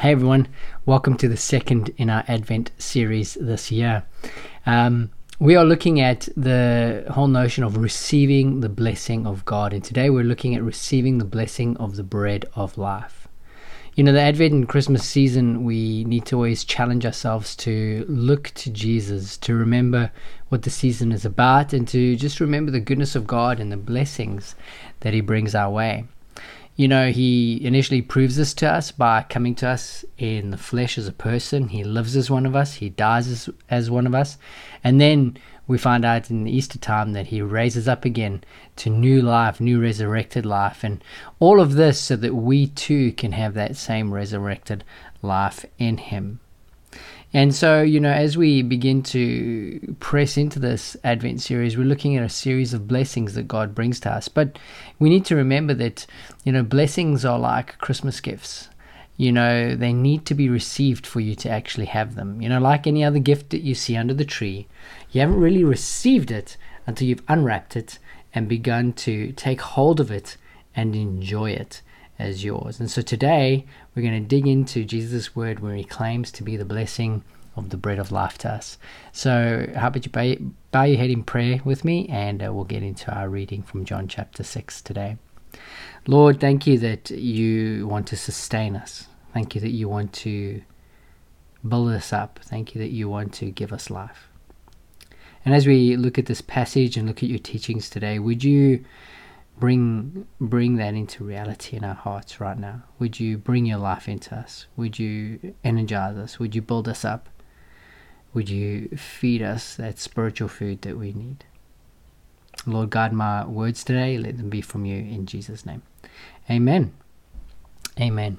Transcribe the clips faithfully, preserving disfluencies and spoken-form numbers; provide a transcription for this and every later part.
Hey everyone, welcome to the second in our Advent series this year. Um, we are looking at the whole notion of receiving the blessing of God, and today we're looking at receiving the blessing of the bread of life. You know, the Advent and Christmas season, we need to always challenge ourselves to look to Jesus, to remember what the season is about, and to just remember the goodness of God and the blessings that He brings our way. You know, He initially proves this to us by coming to us in the flesh as a person. He lives as one of us. He dies as, as one of us. And then we find out in the Easter time that He raises up again to new life, new resurrected life. And all of this so that we too can have that same resurrected life in Him. And so, you know, as we begin to press into this Advent series, we're looking at a series of blessings that God brings to us. But we need to remember that, you know, blessings are like Christmas gifts. You know, they need to be received for you to actually have them. You know, like any other gift that you see under the tree, you haven't really received it until you've unwrapped it and begun to take hold of it and enjoy it as yours. And so today we're going to dig into Jesus' word where He claims to be the blessing of the bread of life to us. So how about you bow, bow your head in prayer with me, and uh, we'll get into our reading from John chapter six today. Lord, thank You that You want to sustain us. Thank You that You want to build us up. Thank You that You want to give us life. And as we look at this passage and look at Your teachings today, would You Bring bring that into reality in our hearts right now? Would You bring Your life into us? Would You energize us? Would You build us up? Would You feed us that spiritual food that we need? Lord, guide my words today. Let them be from You in Jesus' name. Amen. Amen.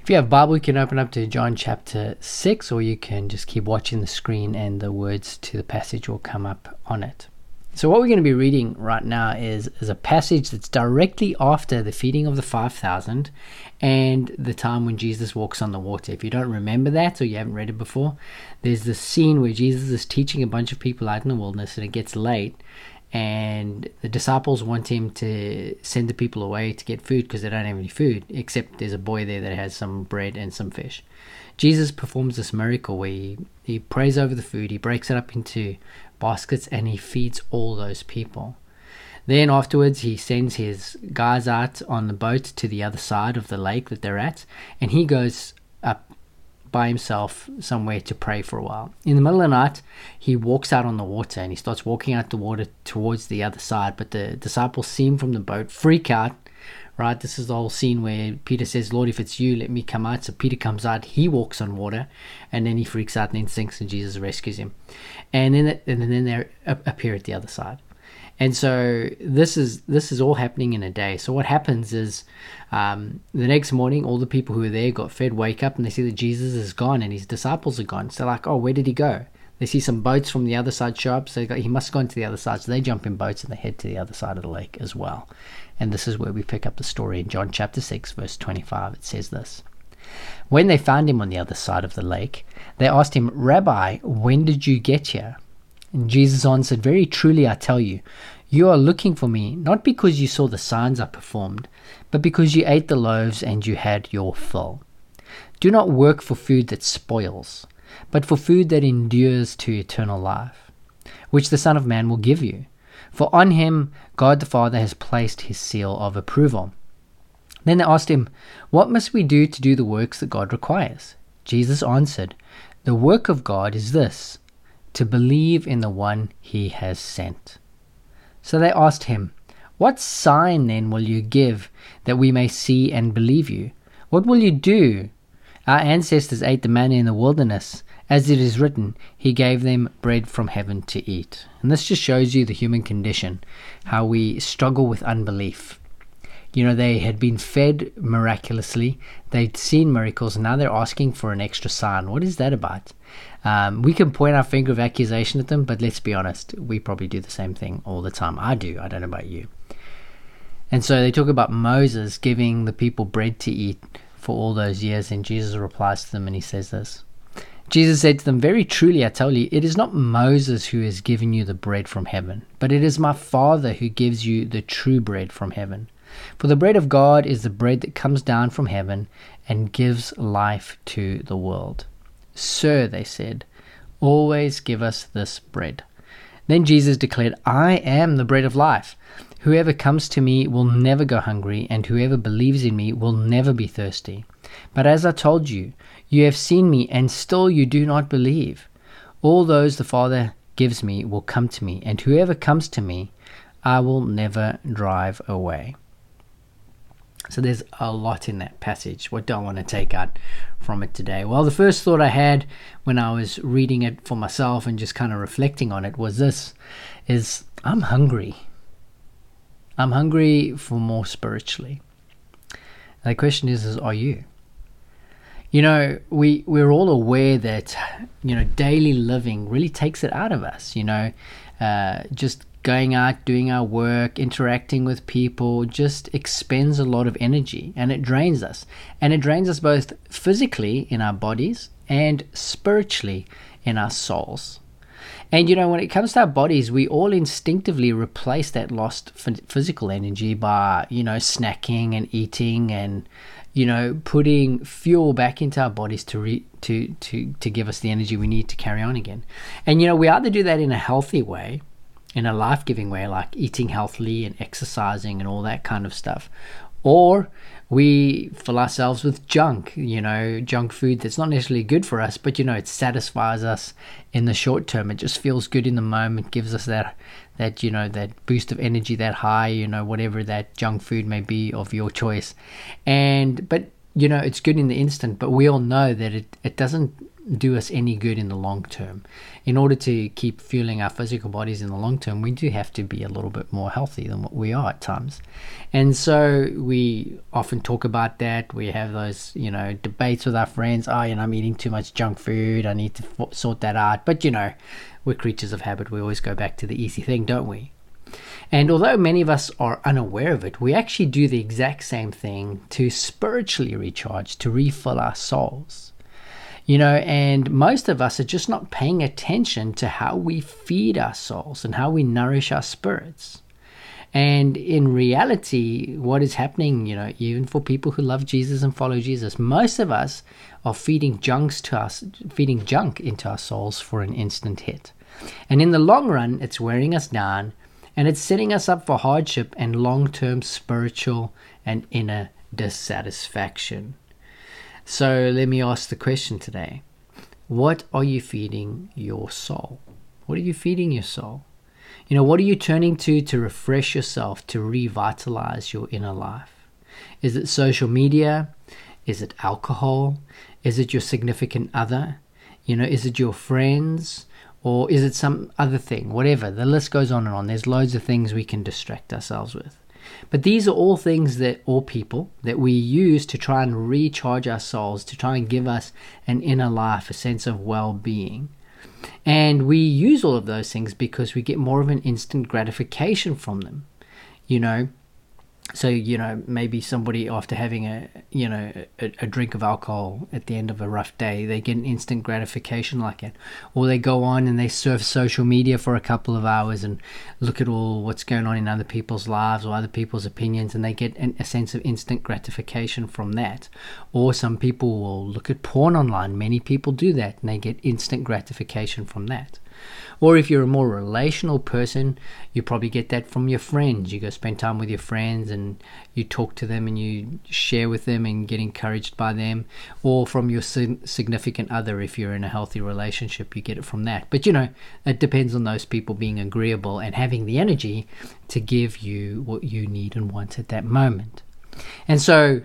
If you have a Bible, you can open up to John chapter six, or you can just keep watching the screen and the words to the passage will come up on it. So what we're going to be reading right now is, is a passage that's directly after the feeding of the five thousand and the time when Jesus walks on the water. If you don't remember that or you haven't read it before, there's this scene where Jesus is teaching a bunch of people out in the wilderness and it gets late, and the disciples want Him to send the people away to get food because they don't have any food, except there's a boy there that has some bread and some fish. Jesus performs this miracle where he, he prays over the food, He breaks it up into baskets, and He feeds all those people. Then afterwards He sends His guys out on the boat to the other side of the lake that they're at, and He goes up by Himself somewhere to pray for a while. In the middle of the night, He walks out on the water, and He starts walking out the water towards the other side, but the disciples see Him from the boat, freak out, right? This is the whole scene where Peter says, "Lord, if it's You, let me come out." So Peter comes out, he walks on water, and then he freaks out and then sinks, and Jesus rescues him. And then and then they appear at the other side. And so this is this is all happening in a day. So what happens is um, the next morning, all the people who were there got fed, wake up, and they see that Jesus is gone and His disciples are gone. So they're like, "Oh, where did He go?" They see some boats from the other side show up, so they go, "He must have gone to the other side." So they jump in boats and they head to the other side of the lake as well. And this is where we pick up the story in John chapter six, verse twenty-five. It says this: "When they found Him on the other side of the lake, they asked Him, 'Rabbi, when did You get here?' And Jesus answered, 'Very truly I tell you, you are looking for Me, not because you saw the signs I performed, but because you ate the loaves and you had your fill. Do not work for food that spoils, but for food that endures to eternal life, which the Son of Man will give you. For on Him God the Father has placed His seal of approval.' Then they asked Him, 'What must we do to do the works that God requires?' Jesus answered, 'The work of God is this: to believe in the one He has sent.' So they asked Him, 'What sign then will You give that we may see and believe You? What will You do? Our ancestors ate the manna in the wilderness. As it is written, He gave them bread from heaven to eat.'" And this just shows you the human condition, how we struggle with unbelief. You know, they had been fed miraculously. They'd seen miracles. Now they're asking for an extra sign. What is that about? Um, we can point our finger of accusation at them, but let's be honest, we probably do the same thing all the time. I do. I don't know about you. And so they talk about Moses giving the people bread to eat for all those years. And Jesus replies to them and He says this: "Jesus said to them, 'Very truly I tell you, it is not Moses who has given you the bread from heaven, but it is My Father who gives you the true bread from heaven. For the bread of God is the bread that comes down from heaven and gives life to the world. Sir, they said, always give us this bread. Then Jesus declared, I am the bread of life. Whoever comes to me will never go hungry, and whoever believes in me will never be thirsty. But as I told you, you have seen me, and still you do not believe. All those the Father gives me will come to me, and whoever comes to me, I will never drive away. So there's a lot in that passage. What do I want to take out from it today? Well, the first thought I had when I was reading it for myself and just kind of reflecting on it was this, is I'm hungry. I'm hungry for more spiritually. And the question is, is are you? You know, we, we're all aware that, you know, daily living really takes it out of us, you know, uh, just going out, doing our work, interacting with people just expends a lot of energy, and it drains us. And it drains us both physically in our bodies and spiritually in our souls. And, you know, when it comes to our bodies, we all instinctively replace that lost physical energy by, you know, snacking and eating and, you know, putting fuel back into our bodies to re- to to to give us the energy we need to carry on again. And, you know, we either do that in a healthy way, in a life-giving way, like eating healthily and exercising and all that kind of stuff, or we fill ourselves with junk, you know, junk food that's not necessarily good for us, but, you know, it satisfies us in the short term. It just feels good in the moment, gives us that, that you know, that boost of energy, that high, you know, whatever that junk food may be of your choice. And, but, you know, it's good in the instant, but we all know that it, it doesn't do us any good in the long term. In order to keep fueling our physical bodies in the long term, we do have to be a little bit more healthy than what we are at times. And so we often talk about that. We have those, you know, debates with our friends. Oh, you know, I'm eating too much junk food. I need to f- sort that out. But, you know, we're creatures of habit. We always go back to the easy thing, don't we? And although many of us are unaware of it, we actually do the exact same thing to spiritually recharge, to refill our souls. You know, and most of us are just not paying attention to how we feed our souls and how we nourish our spirits. And in reality, what is happening, you know, even for people who love Jesus and follow Jesus, most of us are feeding junks to us, feeding junk into our souls for an instant hit. And in the long run, it's wearing us down, and it's setting us up for hardship and long-term spiritual and inner dissatisfaction. So let me ask the question today. What are you feeding your soul? What are you feeding your soul? You know, what are you turning to to refresh yourself, to revitalize your inner life? Is it social media? Is it alcohol? Is it your significant other? You know, is it your friends? Or is it some other thing? Whatever. The list goes on and on. There's loads of things we can distract ourselves with. But these are all things that, or people, that we use to try and recharge our souls, to try and give us an inner life, a sense of well-being. And we use all of those things because we get more of an instant gratification from them, you know. So, you know, maybe somebody after having a, you know, a, a drink of alcohol at the end of a rough day, they get an instant gratification like it. Or they go on and they surf social media for a couple of hours and look at all what's going on in other people's lives or other people's opinions, and they get an, a sense of instant gratification from that. Or some people will look at porn online. Many people do that, and they get instant gratification from that. Or if you're a more relational person, you probably get that from your friends. You go spend time with your friends and you talk to them and you share with them and get encouraged by them. Or from your significant other, if you're in a healthy relationship, you get it from that. But, you know, it depends on those people being agreeable and having the energy to give you what you need and want at that moment. And so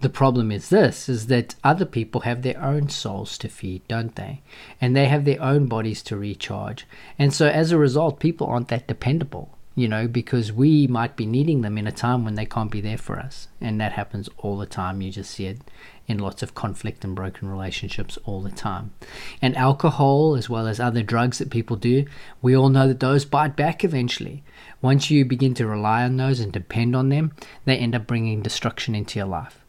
the problem is this, is that other people have their own souls to feed, don't they? And they have their own bodies to recharge. And so as a result, people aren't that dependable, you know, because we might be needing them in a time when they can't be there for us. And that happens all the time. You just see it in lots of conflict and broken relationships all the time. And alcohol, as well as other drugs that people do, we all know that those bite back eventually. Once you begin to rely on those and depend on them, they end up bringing destruction into your life.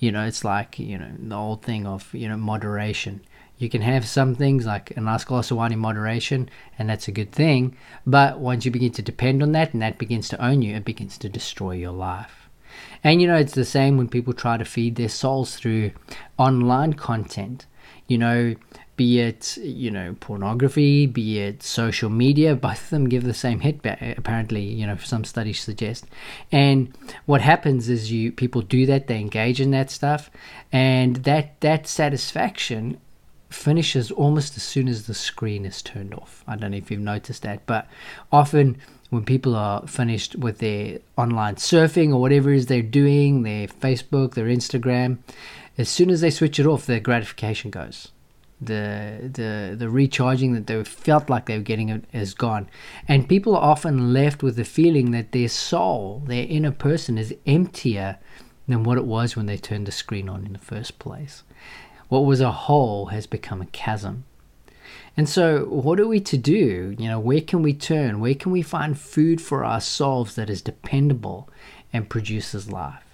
You know, it's like, you know, the old thing of, you know, moderation. You can have some things like a nice glass of wine in moderation, and that's a good thing. But once you begin to depend on that and that begins to own you, it begins to destroy your life. And, you know, it's the same when people try to feed their souls through online content, you know, be it, you know, pornography, be it social media. Both of them give the same hit, apparently, you know, some studies suggest. And what happens is you people do that, they engage in that stuff, and that that satisfaction finishes almost as soon as the screen is turned off. I don't know if you've noticed that, but often when people are finished with their online surfing or whatever it is they're doing, their Facebook, their Instagram, as soon as they switch it off, their gratification goes. The the the recharging that they felt like they were getting it is gone. And people are often left with the feeling that their soul, their inner person, is emptier than what it was when they turned the screen on in the first place. What was a hole has become a chasm. And so what are we to do? You know, where can we turn? Where can we find food for ourselves that is dependable and produces life?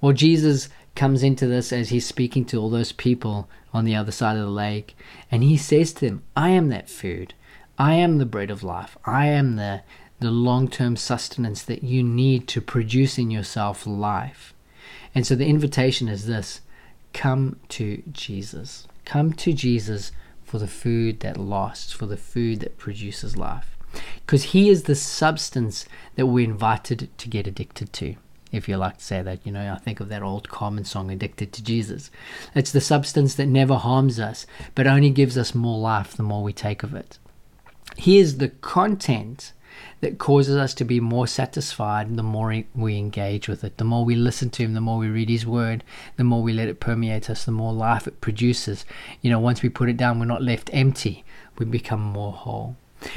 Well, Jesus comes into this as he's speaking to all those people on the other side of the lake. And he says to them, I am that food. I am the bread of life. I am the, the long-term sustenance that you need to produce in yourself life. And so the invitation is this. Come to Jesus. Come to Jesus for the food that lasts, for the food that produces life. Because he is the substance that we're invited to get addicted to. If you like to say that, you know, I think of that old Carmen song, Addicted to Jesus. It's the substance that never harms us, but only gives us more life the more we take of it. He is the content that causes us to be more satisfied the more we engage with it. The more we listen to him, the more we read his word, the more we let it permeate us, the more life it produces. You know, once we put it down, we're not left empty. We become more whole.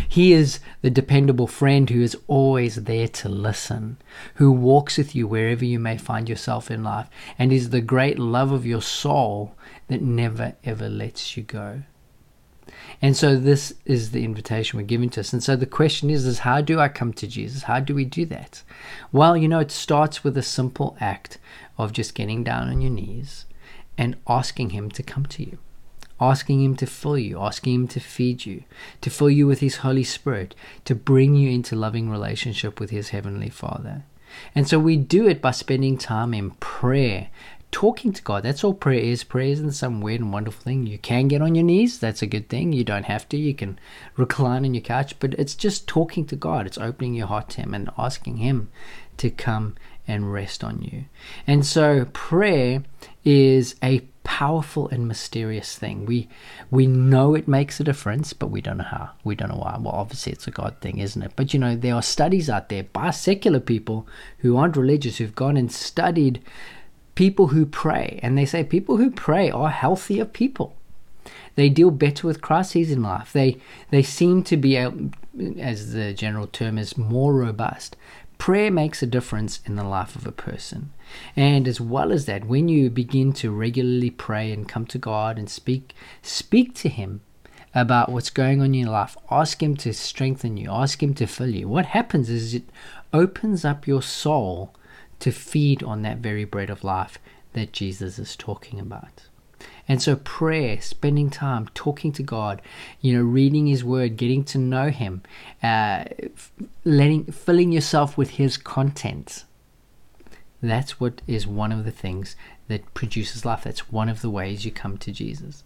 He is the dependable friend who is always there to listen, who walks with you wherever you may find yourself in life, and is the great love of your soul that never, ever lets you go. And so this is the invitation we're given to us. And so the question is, is how do I come to Jesus? How do we do that? Well, you know, it starts with a simple act of just getting down on your knees and asking him to come to you, asking him to fill you, asking him to feed you, to fill you with his Holy Spirit, to bring you into loving relationship with his Heavenly Father. And so we do it by spending time in prayer, talking to God. That's all prayer is. Prayer isn't some weird and wonderful thing. You can get on your knees. That's a good thing. You don't have to. You can recline on your couch. But it's just talking to God. It's opening your heart to him and asking him to come and rest on you. And so prayer is a powerful and mysterious thing. We we know it makes a difference, but we don't know how. We don't know why. Well, obviously it's a God thing, isn't it? But you know, there are studies out there by secular people who aren't religious, who've gone and studied people who pray, and they say people who pray are healthier people. They deal better with crises in life. They they seem to be, able, as the general term is, more robust. Prayer makes a difference in the life of a person. And as well as that, when you begin to regularly pray and come to God and speak speak to him about what's going on in your life, ask him to strengthen you, ask him to fill you, what happens is it opens up your soul to feed on that very bread of life that Jesus is talking about. And so prayer, spending time, talking to God, you know, reading his word, getting to know him, uh, letting, filling yourself with his content. That's what is one of the things that produces life. That's one of the ways you come to Jesus.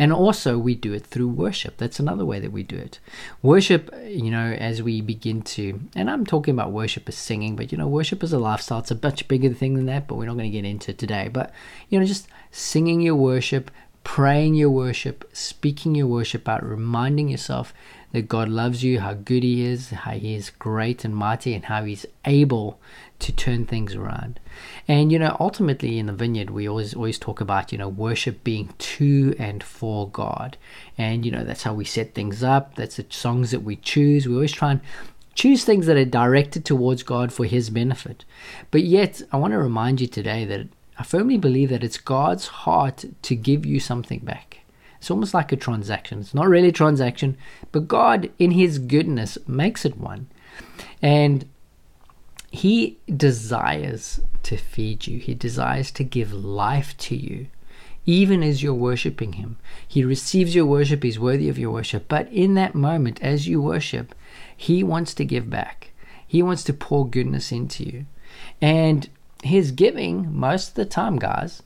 And also we do it through worship. That's another way that we do it. Worship, you know, as we begin to, and I'm talking about worship as singing, but you know, worship is a lifestyle. It's a much bigger thing than that, but we're not going to get into it today. But, you know, just singing your worship, praying your worship, speaking your worship out, reminding yourself that God loves you, how good he is, how he is great and mighty, and how he's able to turn things around. And, you know, ultimately in the Vineyard, we always always talk about, you know, worship being to and for God. And, you know, that's how we set things up. That's the songs that we choose. We always try and choose things that are directed towards God for his benefit. But yet, I want to remind you today that I firmly believe that it's God's heart to give you something back. It's almost like a transaction. It's not really a transaction, but God, in his goodness, makes it one. And he desires to feed you. He desires to give life to you, even as you're worshiping him. He receives your worship. He's worthy of your worship. But in that moment, as you worship, he wants to give back. He wants to pour goodness into you. And his giving, most of the time, guys,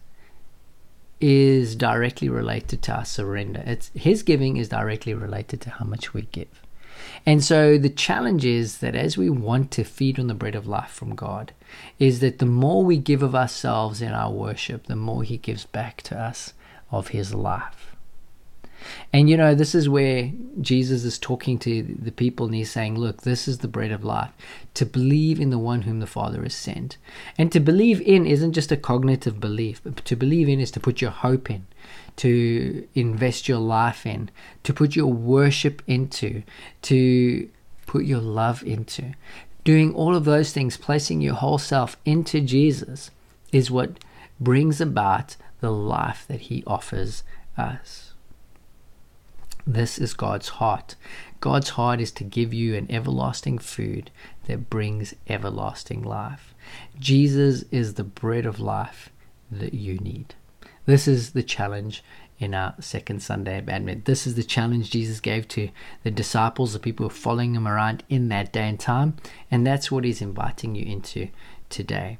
is directly related to our surrender. It's his giving is directly related to how much we give. And so the challenge is that as we want to feed on the bread of life from God, is that the more we give of ourselves in our worship, the more he gives back to us of his life. And you know, this is where Jesus is talking to the people and he's saying, look, this is the bread of life, to believe in the one whom the Father has sent. And to believe in isn't just a cognitive belief, but to believe in is to put your hope in, to invest your life in, to put your worship into, to put your love into. Doing all of those things, placing your whole self into Jesus, is what brings about the life that he offers us. This is God's heart. God's heart is to give you an everlasting food that brings everlasting life. Jesus is the bread of life that you need. This is the challenge in our second Sunday of Advent. This is the challenge Jesus gave to the disciples, the people following him around in that day and time. And that's what he's inviting you into today.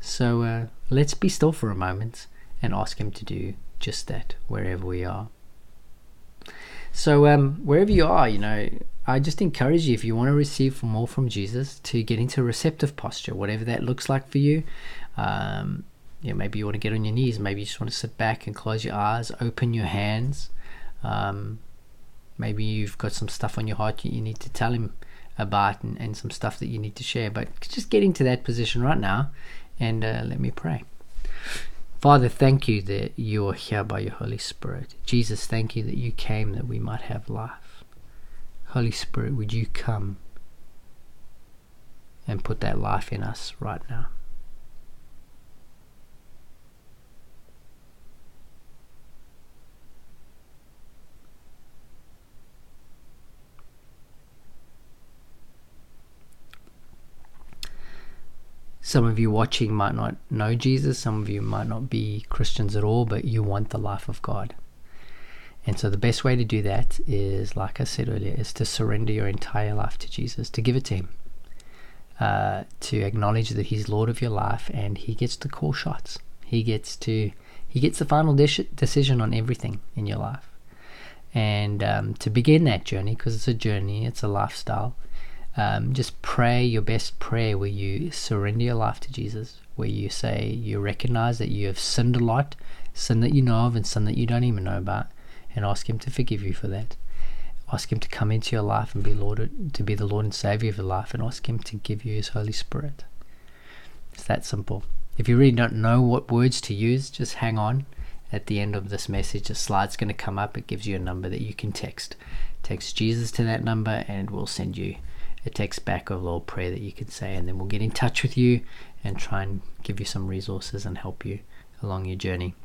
So uh, let's be still for a moment and ask him to do just that wherever we are. So um, wherever you are, you know, I just encourage you, if you want to receive more from Jesus, to get into a receptive posture, whatever that looks like for you. Um, you know, maybe you want to get on your knees. Maybe you just want to sit back and close your eyes, open your hands. Um, maybe you've got some stuff on your heart you, you need to tell him about, and, and some stuff that you need to share. But just get into that position right now and uh, let me pray. Father, thank you that you are here by your Holy Spirit. Jesus, thank you that you came that we might have life. Holy Spirit, would you come and put that life in us right now? Some of you watching might not know Jesus. Some of you might not be Christians at all, but you want the life of God. And so the best way to do that is, like I said earlier, is to surrender your entire life to Jesus, to give it to him, uh, to acknowledge that he's Lord of your life and he gets to call shots. He gets to, he gets the final de- decision on everything in your life. And um, to begin that journey, because it's a journey, it's a lifestyle, Um, just pray your best prayer where you surrender your life to Jesus, where you say you recognize that you have sinned a lot, sin that you know of and sin that you don't even know about, and ask him to forgive you for that. Ask him to come into your life and be Lord, to be the Lord and Savior of your life, and ask him to give you his Holy Spirit. It's that simple. If you really don't know what words to use, just hang on. At the end of this message, a slide's going to come up. It gives you a number that you can text. Text Jesus to that number and we'll send you a text back of a little prayer that you could say, and then we'll get in touch with you and try and give you some resources and help you along your journey.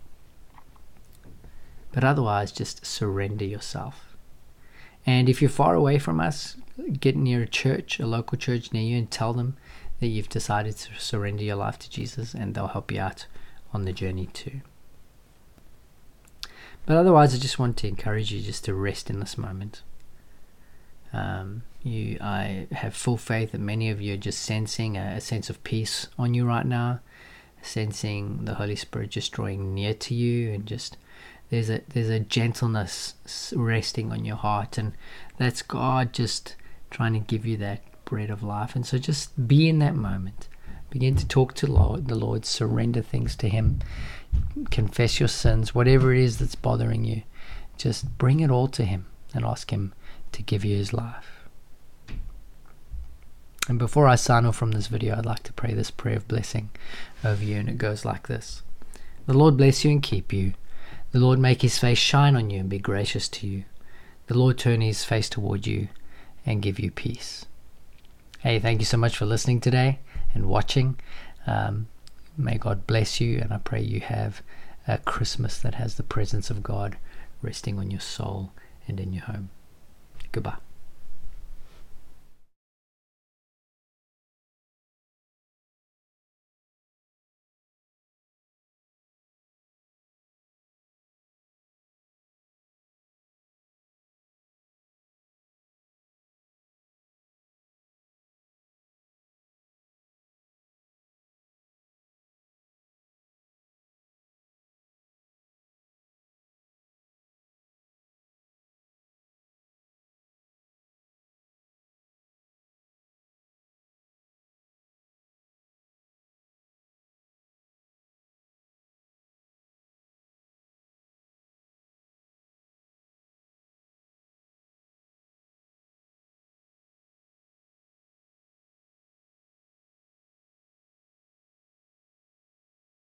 But otherwise, just surrender yourself. And if you're far away from us, get near a church, a local church near you, and tell them that you've decided to surrender your life to Jesus, and they'll help you out on the journey too. But otherwise, I just want to encourage you just to rest in this moment. Um, you, I have full faith that many of you are just sensing a, a sense of peace on you right now, sensing the Holy Spirit just drawing near to you, and just there's a there's a gentleness resting on your heart, and that's God just trying to give you that bread of life. And so just be in that moment. Begin to talk to Lord, the Lord, surrender things to him, confess your sins, whatever it is that's bothering you, just bring it all to him and ask him to give you his life. And before I sign off from this video, I'd like to pray this prayer of blessing over you, and it goes like this. The Lord bless you and keep you. The Lord make his face shine on you and be gracious to you. The Lord turn his face toward you and give you peace. Hey, thank you so much for listening today and watching. Um, may God bless you, and I pray you have a Christmas that has the presence of God resting on your soul and in your home. Goodbye.